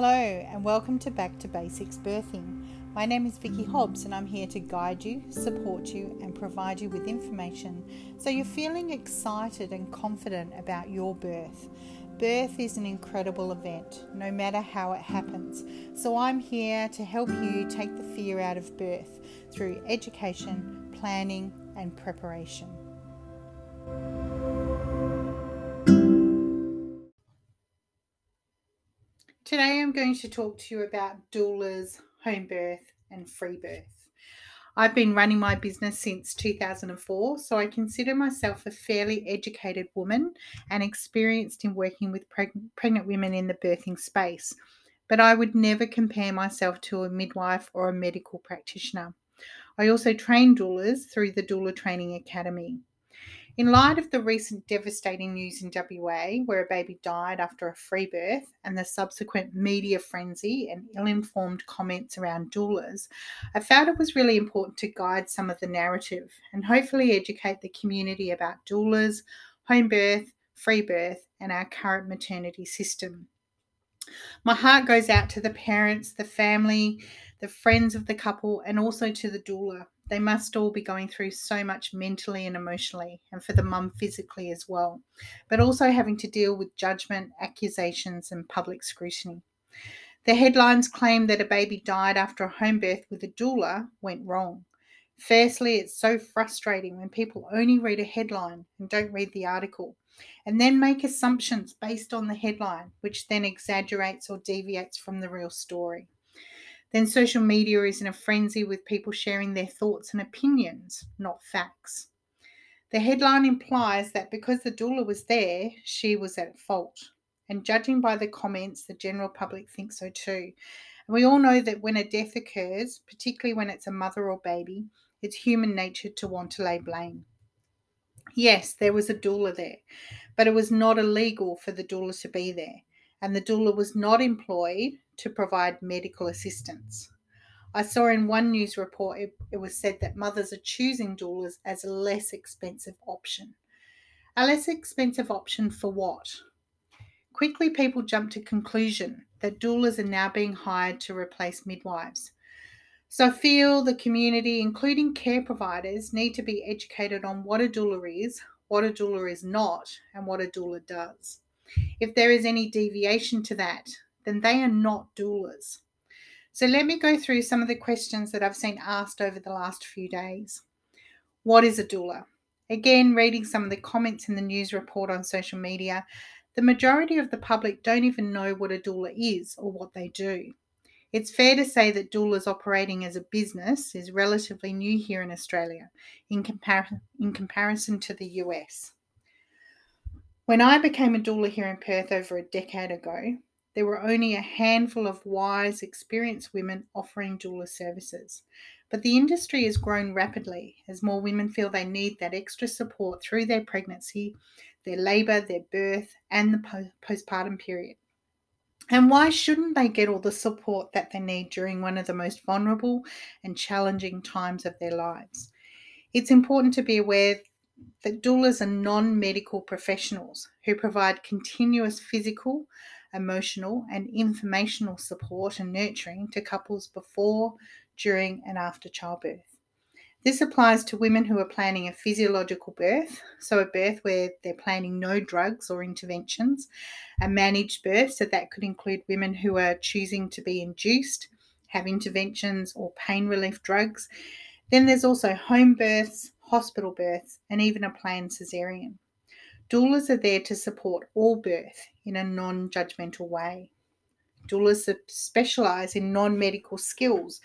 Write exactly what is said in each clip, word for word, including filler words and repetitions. Hello and welcome to Back to Basics Birthing. My name is Vicki Hobbs and I'm here to guide you, support you and provide you with information so you're feeling excited and confident about your birth. Birth is an incredible event, no matter how it happens. So I'm here to help you take the fear out of birth through education, planning and preparation. Today I'm going to talk to you about doulas, home birth and free birth. I've been running my business since two thousand four, so I consider myself a fairly educated woman and experienced in working with preg- pregnant women in the birthing space, but I would never compare myself to a midwife or a medical practitioner. I also train doulas through the Doula Training Academy. In light of the recent devastating news in W A, where a baby died after a free birth, and the subsequent media frenzy and ill-informed comments around doulas, I felt it was really important to guide some of the narrative and hopefully educate the community about doulas, home birth, free birth, and our current maternity system. My heart goes out to the parents, the family, the friends of the couple, and also to the doula. They must all be going through so much mentally and emotionally, and for the mum physically as well, but also having to deal with judgment, accusations and public scrutiny. The headlines claim that a baby died after a home birth with a doula went wrong. Firstly, it's so frustrating when people only read a headline and don't read the article, and then make assumptions based on the headline, which then exaggerates or deviates from the real story. Then social media is in a frenzy with people sharing their thoughts and opinions, not facts. The headline implies that because the doula was there, she was at fault. And judging by the comments, the general public thinks so too. And we all know that when a death occurs, particularly when it's a mother or baby, it's human nature to want to lay blame. Yes, there was a doula there, but it was not illegal for the doula to be there. And the doula was not employed to provide medical assistance. I saw in one news report it, it was said that mothers are choosing doulas as a less expensive option. A less expensive option for what? Quickly, people jumped to conclusion that doulas are now being hired to replace midwives. So I feel the community, including care providers, need to be educated on what a doula is, what a doula is not, and what a doula does. If there is any deviation to that, then they are not doulas. So let me go through some of the questions that I've seen asked over the last few days. What is a doula? Again, reading some of the comments in the news report on social media, the majority of the public don't even know what a doula is or what they do. It's fair to say that doulas operating as a business is relatively new here in Australia in, compar- in comparison to the U S. When I became a doula here in Perth over a decade ago, there were only a handful of wise, experienced women offering doula services. But the industry has grown rapidly as more women feel they need that extra support through their pregnancy, their labour, their birth, and the postpartum period. And why shouldn't they get all the support that they need during one of the most vulnerable and challenging times of their lives? It's important to be aware that doulas are non-medical professionals who provide continuous physical, emotional and informational support and nurturing to couples before, during and after childbirth. This applies to women who are planning a physiological birth, so a birth where they're planning no drugs or interventions, a managed birth, so that could include women who are choosing to be induced, have interventions or pain relief drugs. Then there's also home births, hospital births, and even a planned caesarean. Doulas are there to support all birth in a non-judgmental way. Doulas specialise in non-medical skills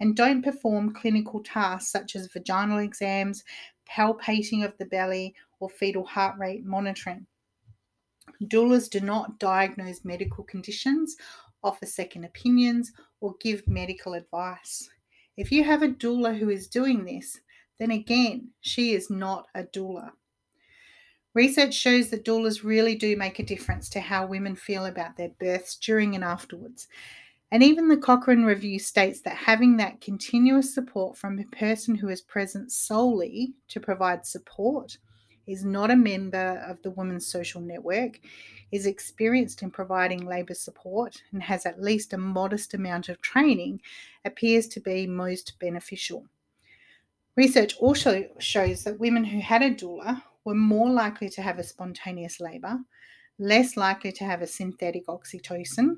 and don't perform clinical tasks such as vaginal exams, palpating of the belly, or fetal heart rate monitoring. Doulas do not diagnose medical conditions, offer second opinions, or give medical advice. If you have a doula who is doing this, then again, she is not a doula. Research shows that doulas really do make a difference to how women feel about their births during and afterwards. And even the Cochrane Review states that having that continuous support from a person who is present solely to provide support He's not a member of the Women's Social Network, is experienced in providing labour support and has at least a modest amount of training, appears to be most beneficial. Research also shows that women who had a doula were more likely to have a spontaneous labour, less likely to have a synthetic oxytocin,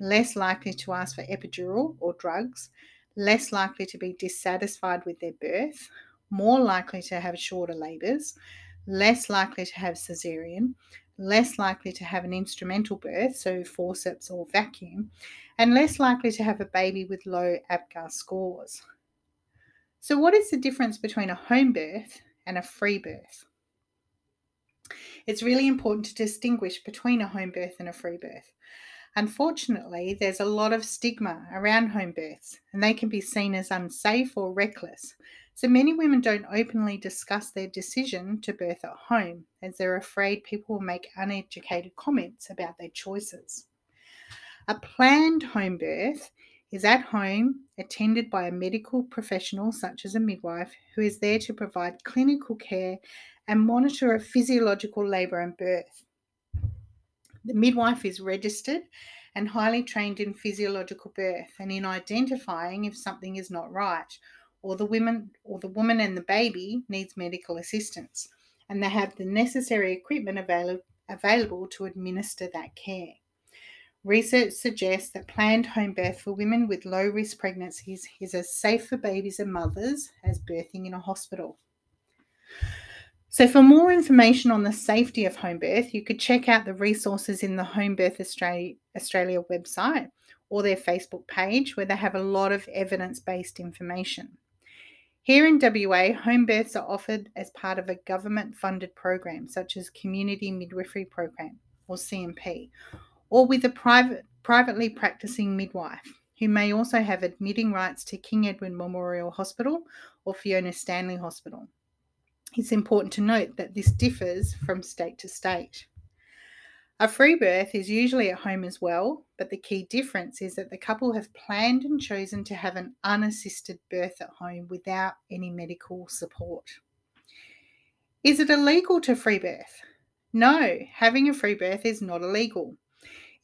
less likely to ask for epidural or drugs, less likely to be dissatisfied with their birth, more likely to have shorter labours, less likely to have caesarean, less likely to have an instrumental birth, so forceps or vacuum, and less likely to have a baby with low APGAR scores. So what is the difference between a home birth and a free birth? It's really important to distinguish between a home birth and a free birth. Unfortunately, there's a lot of stigma around home births, and they can be seen as unsafe or reckless. So many women don't openly discuss their decision to birth at home, as they're afraid people will make uneducated comments about their choices. A planned home birth is at home, attended by a medical professional such as a midwife, who is there to provide clinical care and monitor a physiological labour and birth. The midwife is registered and highly trained in physiological birth and in identifying if something is not right, or the women or the woman and the baby needs medical assistance, and they have the necessary equipment avail- available to administer that care. Research suggests that planned home birth for women with low-risk pregnancies is as safe for babies and mothers as birthing in a hospital. So for more information on the safety of home birth, you could check out the resources in the Home Birth Australia, Australia website or their Facebook page, where they have a lot of evidence-based information. Here in W A, home births are offered as part of a government-funded program, such as Community Midwifery Program, or C M P, or with a private, privately practicing midwife, who may also have admitting rights to King Edward Memorial Hospital or Fiona Stanley Hospital. It's important to note that this differs from state to state. A free birth is usually at home as well, but the key difference is that the couple have planned and chosen to have an unassisted birth at home without any medical support. Is it illegal to free birth? No, having a free birth is not illegal.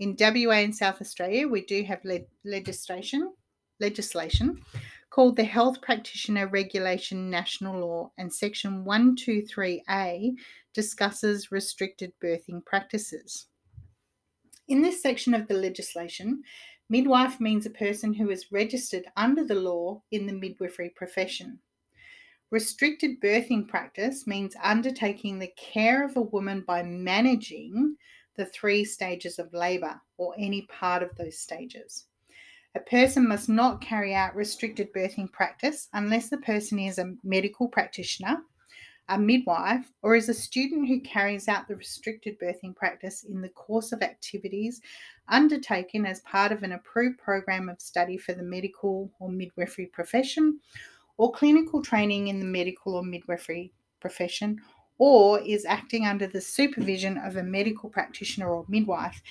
In W A and South Australia, we do have le- legislation, legislation called the Health Practitioner Regulation National Law, and Section one two three A discusses restricted birthing practices. In this section of the legislation, midwife means a person who is registered under the law in the midwifery profession. Restricted birthing practice means undertaking the care of a woman by managing the three stages of labour or any part of those stages. A person must not carry out restricted birthing practice unless the person is a medical practitioner, a midwife, or is a student who carries out the restricted birthing practice in the course of activities undertaken as part of an approved program of study for the medical or midwifery profession, or clinical training in the medical or midwifery profession, or is acting under the supervision of a medical practitioner or midwife,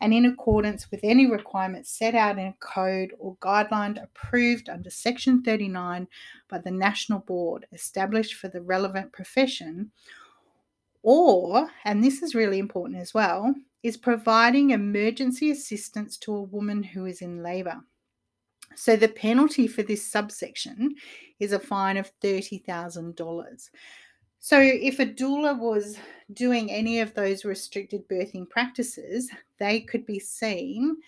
and in accordance with any requirements set out in a code or guideline approved under Section thirty-nine by the National Board established for the relevant profession, or, and this is really important as well, is providing emergency assistance to a woman who is in labour. So the penalty for this subsection is a fine of thirty thousand dollars. So if a doula was doing any of those restricted birthing practices, they could be seen,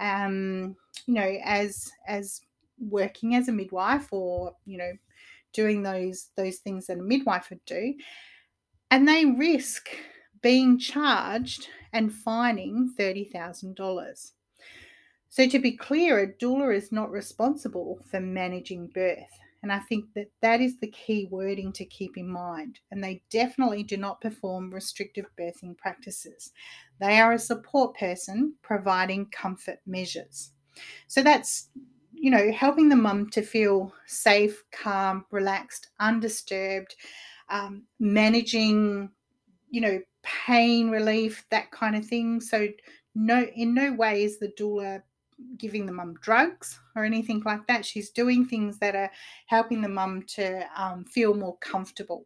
um, you know, as as working as a midwife, or, you know, doing those those things that a midwife would do, and they risk being charged and fining thirty thousand dollars. So to be clear, a doula is not responsible for managing birth. And I think that that is the key wording to keep in mind. And they definitely do not perform restrictive birthing practices. They are a support person providing comfort measures. So that's, you know, helping the mum to feel safe, calm, relaxed, undisturbed, um, managing, you know, pain relief, that kind of thing. So no, in no way is the doula giving the mum drugs or anything like that. She's doing things that are helping the mum to um, feel more comfortable.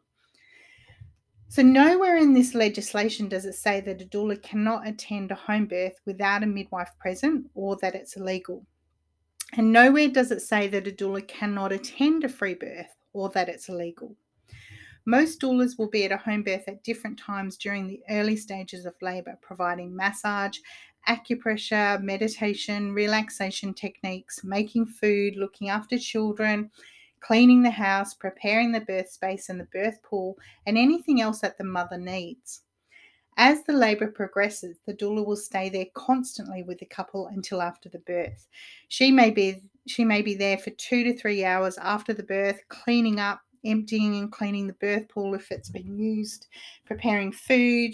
So nowhere in this legislation does it say that a doula cannot attend a home birth without a midwife present or that it's illegal. And nowhere does it say that a doula cannot attend a free birth or that it's illegal. Most doulas will be at a home birth at different times during the early stages of labour, providing massage, acupressure, meditation, relaxation techniques, making food, looking after children, cleaning the house, preparing the birth space and the birth pool, and anything else that the mother needs. As the labour progresses, the doula will stay there constantly with the couple until after the birth. She may be, she may be there for two to three hours after the birth, cleaning up, emptying and cleaning the birth pool if it's been used, preparing food,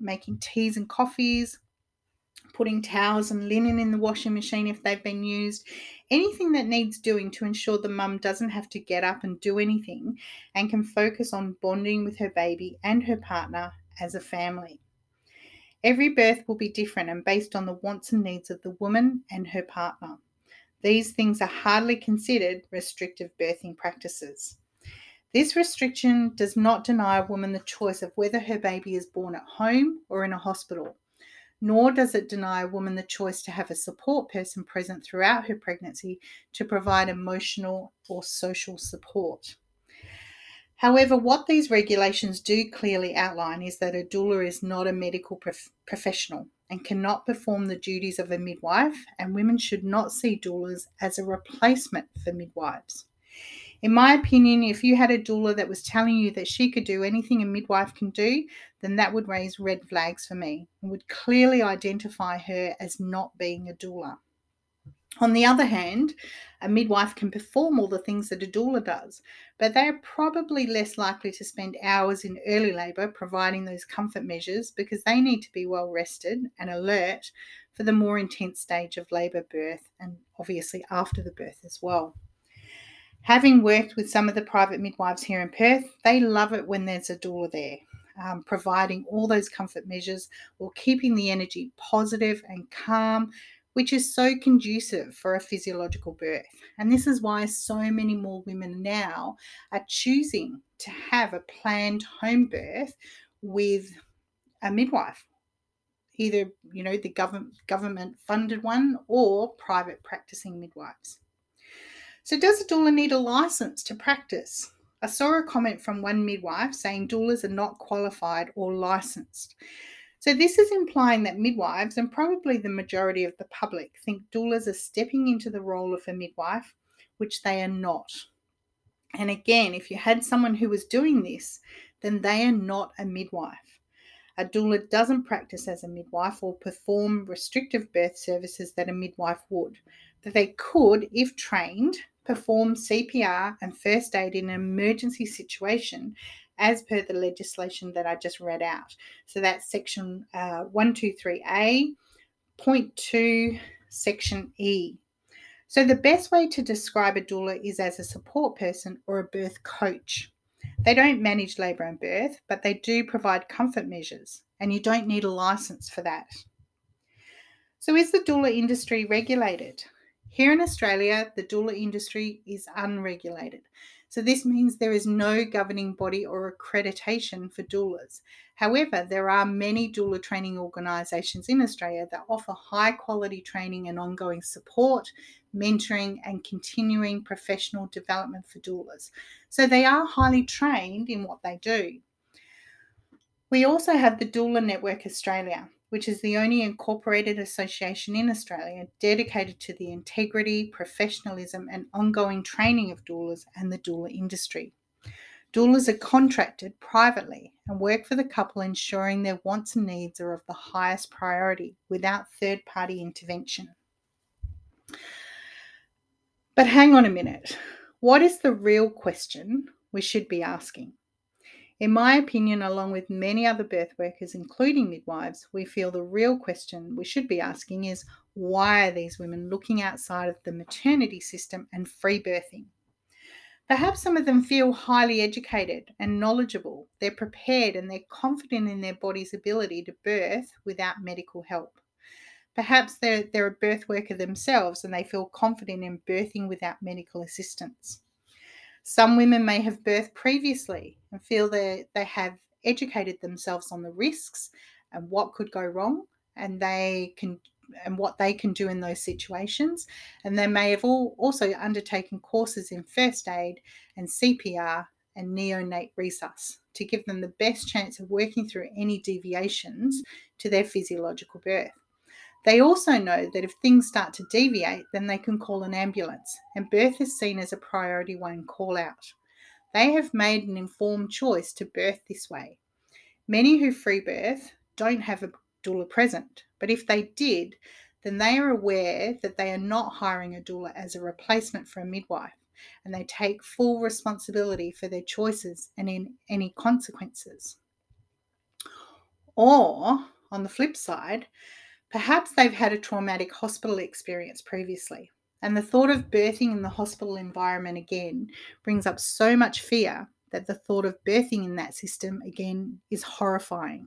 making teas and coffees, putting towels and linen in the washing machine if they've been used, anything that needs doing to ensure the mum doesn't have to get up and do anything and can focus on bonding with her baby and her partner as a family. Every birth will be different and based on the wants and needs of the woman and her partner. These things are hardly considered restrictive birthing practices. This restriction does not deny a woman the choice of whether her baby is born at home or in a hospital, nor does it deny a woman the choice to have a support person present throughout her pregnancy to provide emotional or social support. However, what these regulations do clearly outline is that a doula is not a medical prof- professional and cannot perform the duties of a midwife, and women should not see doulas as a replacement for midwives. In my opinion, if you had a doula that was telling you that she could do anything a midwife can do, then that would raise red flags for me and would clearly identify her as not being a doula. On the other hand, a midwife can perform all the things that a doula does, but they are probably less likely to spend hours in early labour providing those comfort measures because they need to be well rested and alert for the more intense stage of labour, birth, and obviously after the birth as well. Having worked with some of the private midwives here in Perth, they love it when there's a doula there, um, providing all those comfort measures while keeping the energy positive and calm, which is so conducive for a physiological birth. And this is why so many more women now are choosing to have a planned home birth with a midwife, either, you know, the government government funded one or private practicing midwives. So does a doula need a licence to practice? I saw a comment from one midwife saying doulas are not qualified or licensed. So this is implying that midwives, and probably the majority of the public, think doulas are stepping into the role of a midwife, which they are not. And again, if you had someone who was doing this, then they are not a midwife. A doula doesn't practice as a midwife or perform restrictive birth services that a midwife would, but they could, if trained, perform C P R and first aid in an emergency situation as per the legislation that I just read out. So that's section uh, one two three A, point two, section E. So the best way to describe a doula is as a support person or a birth coach. They don't manage labour and birth, but they do provide comfort measures, and you don't need a licence for that. So is the doula industry regulated? Here in Australia, the doula industry is unregulated. So this means there is no governing body or accreditation for doulas. However, there are many doula training organisations in Australia that offer high quality training and ongoing support, mentoring and continuing professional development for doulas. So they are highly trained in what they do. We also have the Doula Network Australia, which is the only incorporated association in Australia dedicated to the integrity, professionalism and ongoing training of doulas and the doula industry. Doulas are contracted privately and work for the couple, ensuring their wants and needs are of the highest priority without third-party intervention. But hang on a minute. What is the real question we should be asking? In my opinion, along with many other birth workers, including midwives, we feel the real question we should be asking is, why are these women looking outside of the maternity system and free birthing? Perhaps some of them feel highly educated and knowledgeable. They're prepared and they're confident in their body's ability to birth without medical help. Perhaps they're, they're a birth worker themselves and they feel confident in birthing without medical assistance. Some women may have birthed previously and feel they, they have educated themselves on the risks and what could go wrong, and they can and what they can do in those situations. And they may have all also undertaken courses in first aid and C P R and neonate resus to give them the best chance of working through any deviations to their physiological birth. They also know that if things start to deviate, then they can call an ambulance, and birth is seen as a priority one call out. They have made an informed choice to birth this way. Many who free birth don't have a doula present, but if they did, then they are aware that they are not hiring a doula as a replacement for a midwife, and they take full responsibility for their choices and in any consequences. Or, on the flip side, perhaps they've had a traumatic hospital experience previously, and the thought of birthing in the hospital environment again brings up so much fear that the thought of birthing in that system again is horrifying.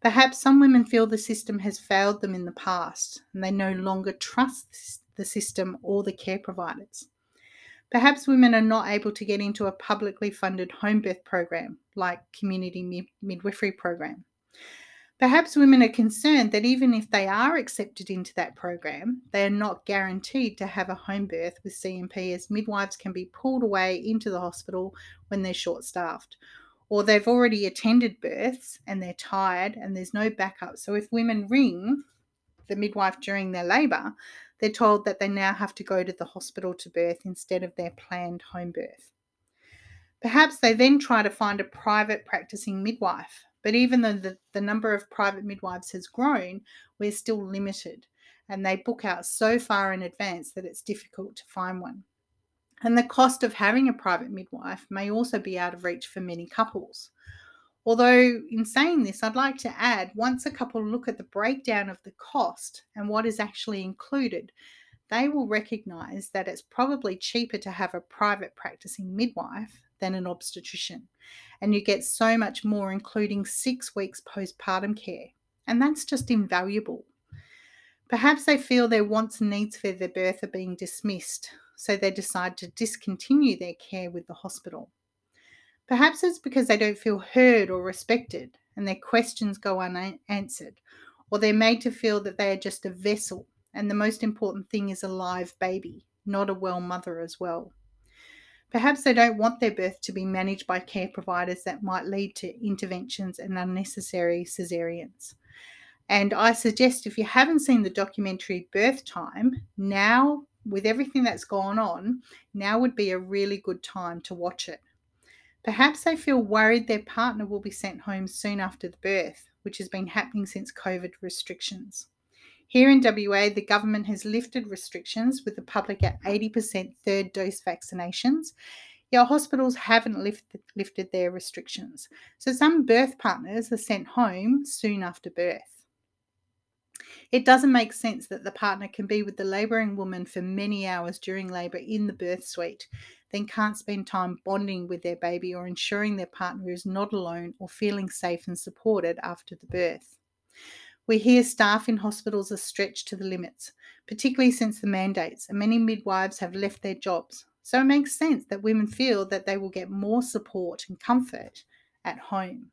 Perhaps some women feel the system has failed them in the past and they no longer trust the system or the care providers. Perhaps women are not able to get into a publicly funded home birth program like Community Midwifery Program. Perhaps women are concerned that even if they are accepted into that program, they are not guaranteed to have a home birth with C M P, as midwives can be pulled away into the hospital when they're short-staffed, or they've already attended births and they're tired and there's no backup. So if women ring the midwife during their labour, they're told that they now have to go to the hospital to birth instead of their planned home birth. Perhaps they then try to find a private practicing midwife, but even though the, the number of private midwives has grown, we're still limited, and they book out so far in advance that it's difficult to find one. And the cost of having a private midwife may also be out of reach for many couples. Although in saying this, I'd like to add, once a couple look at the breakdown of the cost and what is actually included, they will recognise that it's probably cheaper to have a private practicing midwife than an obstetrician, and you get so much more, including six weeks postpartum care, and that's just invaluable. Perhaps they feel their wants and needs for their birth are being dismissed, so they decide to discontinue their care with the hospital. Perhaps it's because they don't feel heard or respected, and their questions go unanswered, or they're made to feel that they are just a vessel, and the most important thing is a live baby, not a well mother as well. Perhaps they don't want their birth to be managed by care providers that might lead to interventions and unnecessary caesareans. And I suggest, if you haven't seen the documentary Birth Time, now, with everything that's gone on, now would be a really good time to watch it. Perhaps they feel worried their partner will be sent home soon after the birth, which has been happening since COVID restrictions. Here in W A, the government has lifted restrictions with the public at eighty percent third dose vaccinations. Your hospitals haven't lifted, lifted their restrictions. So some birth partners are sent home soon after birth. It doesn't make sense that the partner can be with the labouring woman for many hours during labour in the birth suite, then can't spend time bonding with their baby or ensuring their partner is not alone or feeling safe and supported after the birth. We hear staff in hospitals are stretched to the limits, particularly since the mandates, and many midwives have left their jobs. So it makes sense that women feel that they will get more support and comfort at home.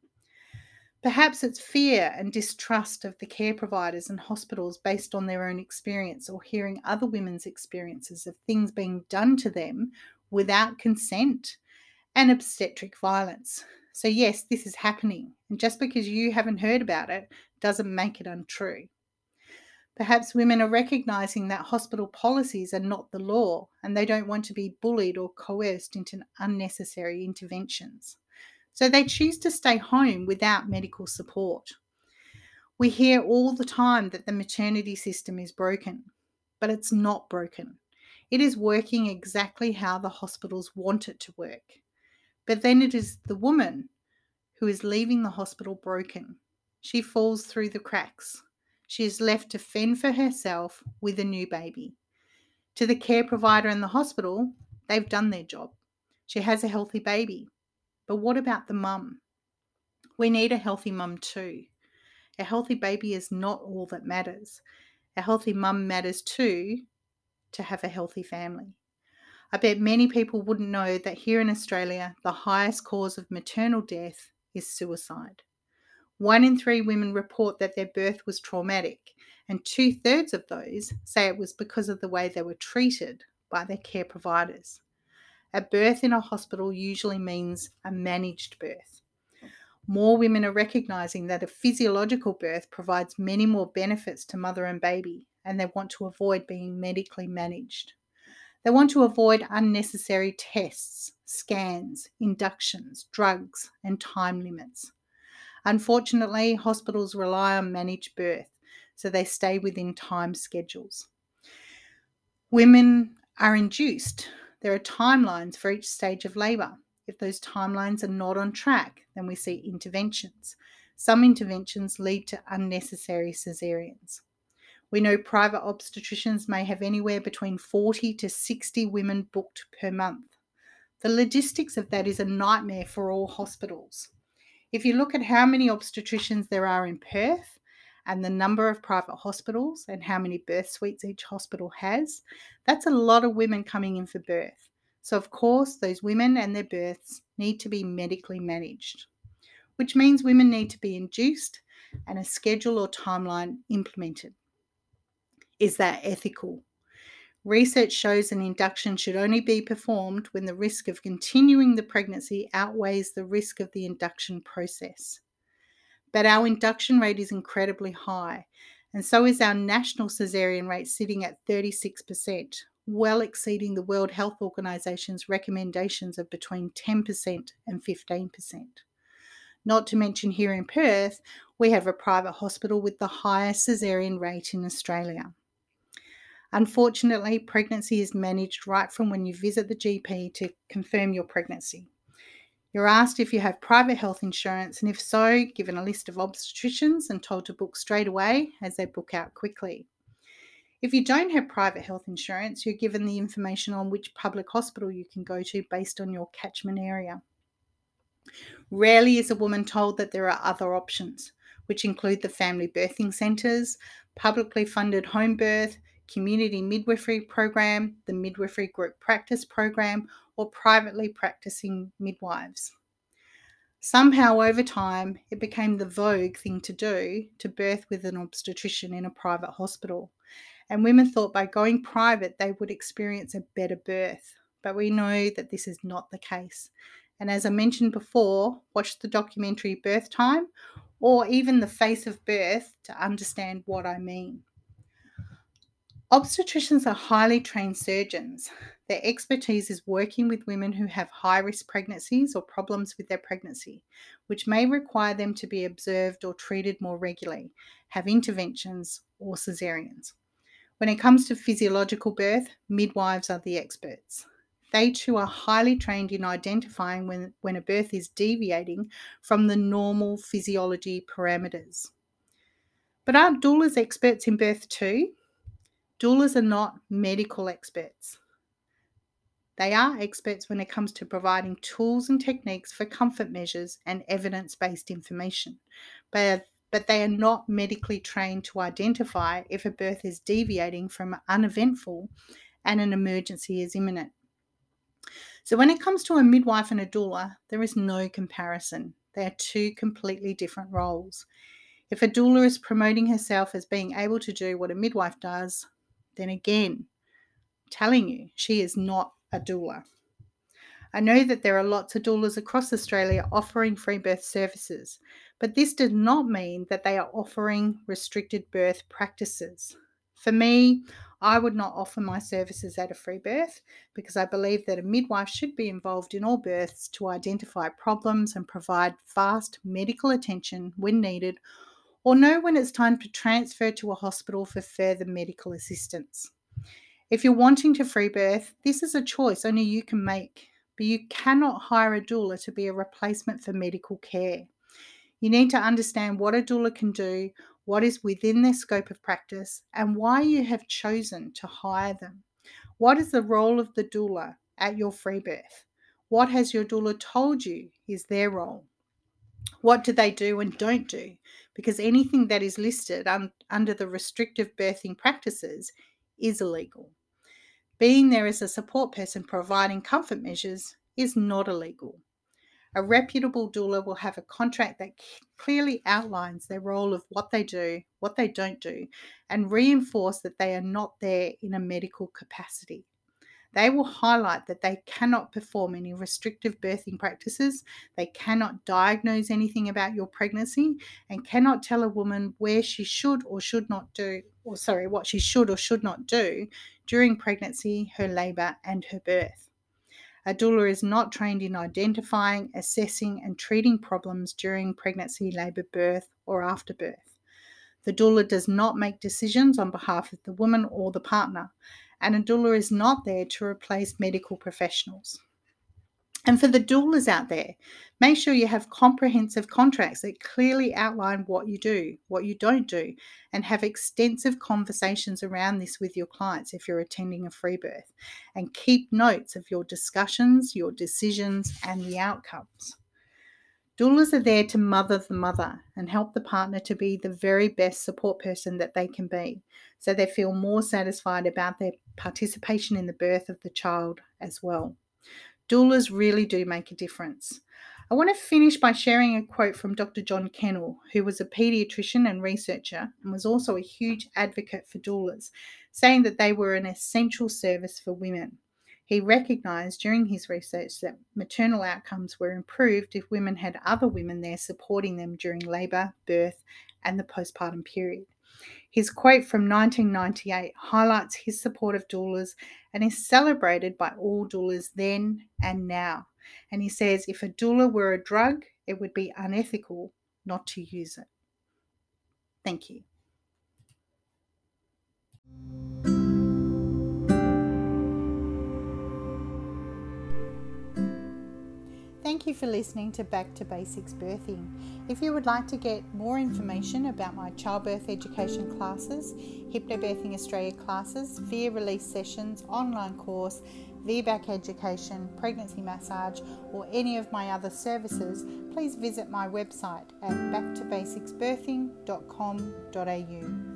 Perhaps it's fear and distrust of the care providers and hospitals based on their own experience, or hearing other women's experiences of things being done to them without consent, and obstetric violence. So yes, this is happening, and just because you haven't heard about it doesn't make it untrue. Perhaps women are recognising that hospital policies are not the law, and they don't want to be bullied or coerced into unnecessary interventions. So they choose to stay home without medical support. We hear all the time that the maternity system is broken, but it's not broken. It is working exactly how the hospitals want it to work. But then it is the woman who is leaving the hospital broken. She falls through the cracks. She is left to fend for herself with a new baby. To the care provider in the hospital, they've done their job. She has a healthy baby. But what about the mum? We need a healthy mum too. A healthy baby is not all that matters. A healthy mum matters too, to have a healthy family. I bet many people wouldn't know that here in Australia, the highest cause of maternal death is suicide. One in three women report that their birth was traumatic, and two-thirds of those say it was because of the way they were treated by their care providers. A birth in a hospital usually means a managed birth. More women are recognising that a physiological birth provides many more benefits to mother and baby, and they want to avoid being medically managed. They want to avoid unnecessary tests, scans, inductions, drugs, and time limits. Unfortunately, hospitals rely on managed birth, so they stay within time schedules. Women are induced. There are timelines for each stage of labour. If those timelines are not on track, then we see interventions. Some interventions lead to unnecessary caesareans. We know private obstetricians may have anywhere between forty to sixty women booked per month. The logistics of that is a nightmare for all hospitals. If you look at how many obstetricians there are in Perth and the number of private hospitals and how many birth suites each hospital has, that's a lot of women coming in for birth. So, of course, those women and their births need to be medically managed, which means women need to be induced and a schedule or timeline implemented. Is that ethical? Research shows an induction should only be performed when the risk of continuing the pregnancy outweighs the risk of the induction process. But our induction rate is incredibly high, and so is our national caesarean rate, sitting at thirty-six percent. Well exceeding the World Health Organisation's recommendations of between ten percent and fifteen percent. Not to mention here in Perth, we have a private hospital with the highest caesarean rate in Australia. Unfortunately, pregnancy is managed right from when you visit the G P to confirm your pregnancy. You're asked if you have private health insurance, and if so, given a list of obstetricians and told to book straight away as they book out quickly. If you don't have private health insurance, you're given the information on which public hospital you can go to based on your catchment area. Rarely is a woman told that there are other options, which include the family birthing centres, publicly funded home birth, community midwifery program, the midwifery group practice program, or privately practicing midwives. Somehow over time, it became the vogue thing to do to birth with an obstetrician in a private hospital. And women thought by going private, they would experience a better birth. But we know that this is not the case. And as I mentioned before, watch the documentary Birth Time or even The Face of Birth to understand what I mean. Obstetricians are highly trained surgeons. Their expertise is working with women who have high-risk pregnancies or problems with their pregnancy, which may require them to be observed or treated more regularly, have interventions or caesareans. When it comes to physiological birth, midwives are the experts. They too are highly trained in identifying when, when a birth is deviating from the normal physiology parameters. But aren't doulas experts in birth too? Doulas are not medical experts. They are experts when it comes to providing tools and techniques for comfort measures and evidence-based information, but but they are not medically trained to identify if a birth is deviating from uneventful and an emergency is imminent. So when it comes to a midwife and a doula, there is no comparison. They are two completely different roles. If a doula is promoting herself as being able to do what a midwife does, then again, telling you, she is not a doula. I know that there are lots of doulas across Australia offering free birth services, but this does not mean that they are offering restricted birth practices. For me, I would not offer my services at a free birth because I believe that a midwife should be involved in all births to identify problems and provide fast medical attention when needed, or know when it's time to transfer to a hospital for further medical assistance. If you're wanting to free birth, this is a choice only you can make. But you cannot hire a doula to be a replacement for medical care. You need to understand what a doula can do, what is within their scope of practice, and why you have chosen to hire them. What is the role of the doula at your free birth? What has your doula told you is their role? What do they do and don't do? Because anything that is listed un- under the restrictive birthing practices is illegal. Being there as a support person providing comfort measures is not illegal. A reputable doula will have a contract that clearly outlines their role of what they do, what they don't do, and reinforce that they are not there in a medical capacity. They will highlight that they cannot perform any restrictive birthing practices, they cannot diagnose anything about your pregnancy, and cannot tell a woman where she should or should not do, or sorry, what she should or should not do during pregnancy, her labour, and her birth. A doula is not trained in identifying, assessing, and treating problems during pregnancy, labour, birth, or after birth. The doula does not make decisions on behalf of the woman or the partner, and a doula is not there to replace medical professionals. And for the doulas out there, make sure you have comprehensive contracts that clearly outline what you do, what you don't do, and have extensive conversations around this with your clients if you're attending a free birth. And keep notes of your discussions, your decisions, and the outcomes. Doulas are there to mother the mother and help the partner to be the very best support person that they can be, so they feel more satisfied about their participation in the birth of the child as well. Doulas really do make a difference. I want to finish by sharing a quote from Doctor John Kennell, who was a paediatrician and researcher and was also a huge advocate for doulas, saying that they were an essential service for women. He recognised during his research that maternal outcomes were improved if women had other women there supporting them during labour, birth, and the postpartum period. His quote from nineteen ninety-eight highlights his support of doulas and is celebrated by all doulas then and now. And he says, if a doula were a drug, it would be unethical not to use it. Thank you. Thank you for listening to Back to Basics Birthing. If you would like to get more information about my childbirth education classes, Hypnobirthing Australia classes, fear release sessions, online course, V BAC education, pregnancy massage, or any of my other services, please visit my website at back to basics birthing dot com dot a u.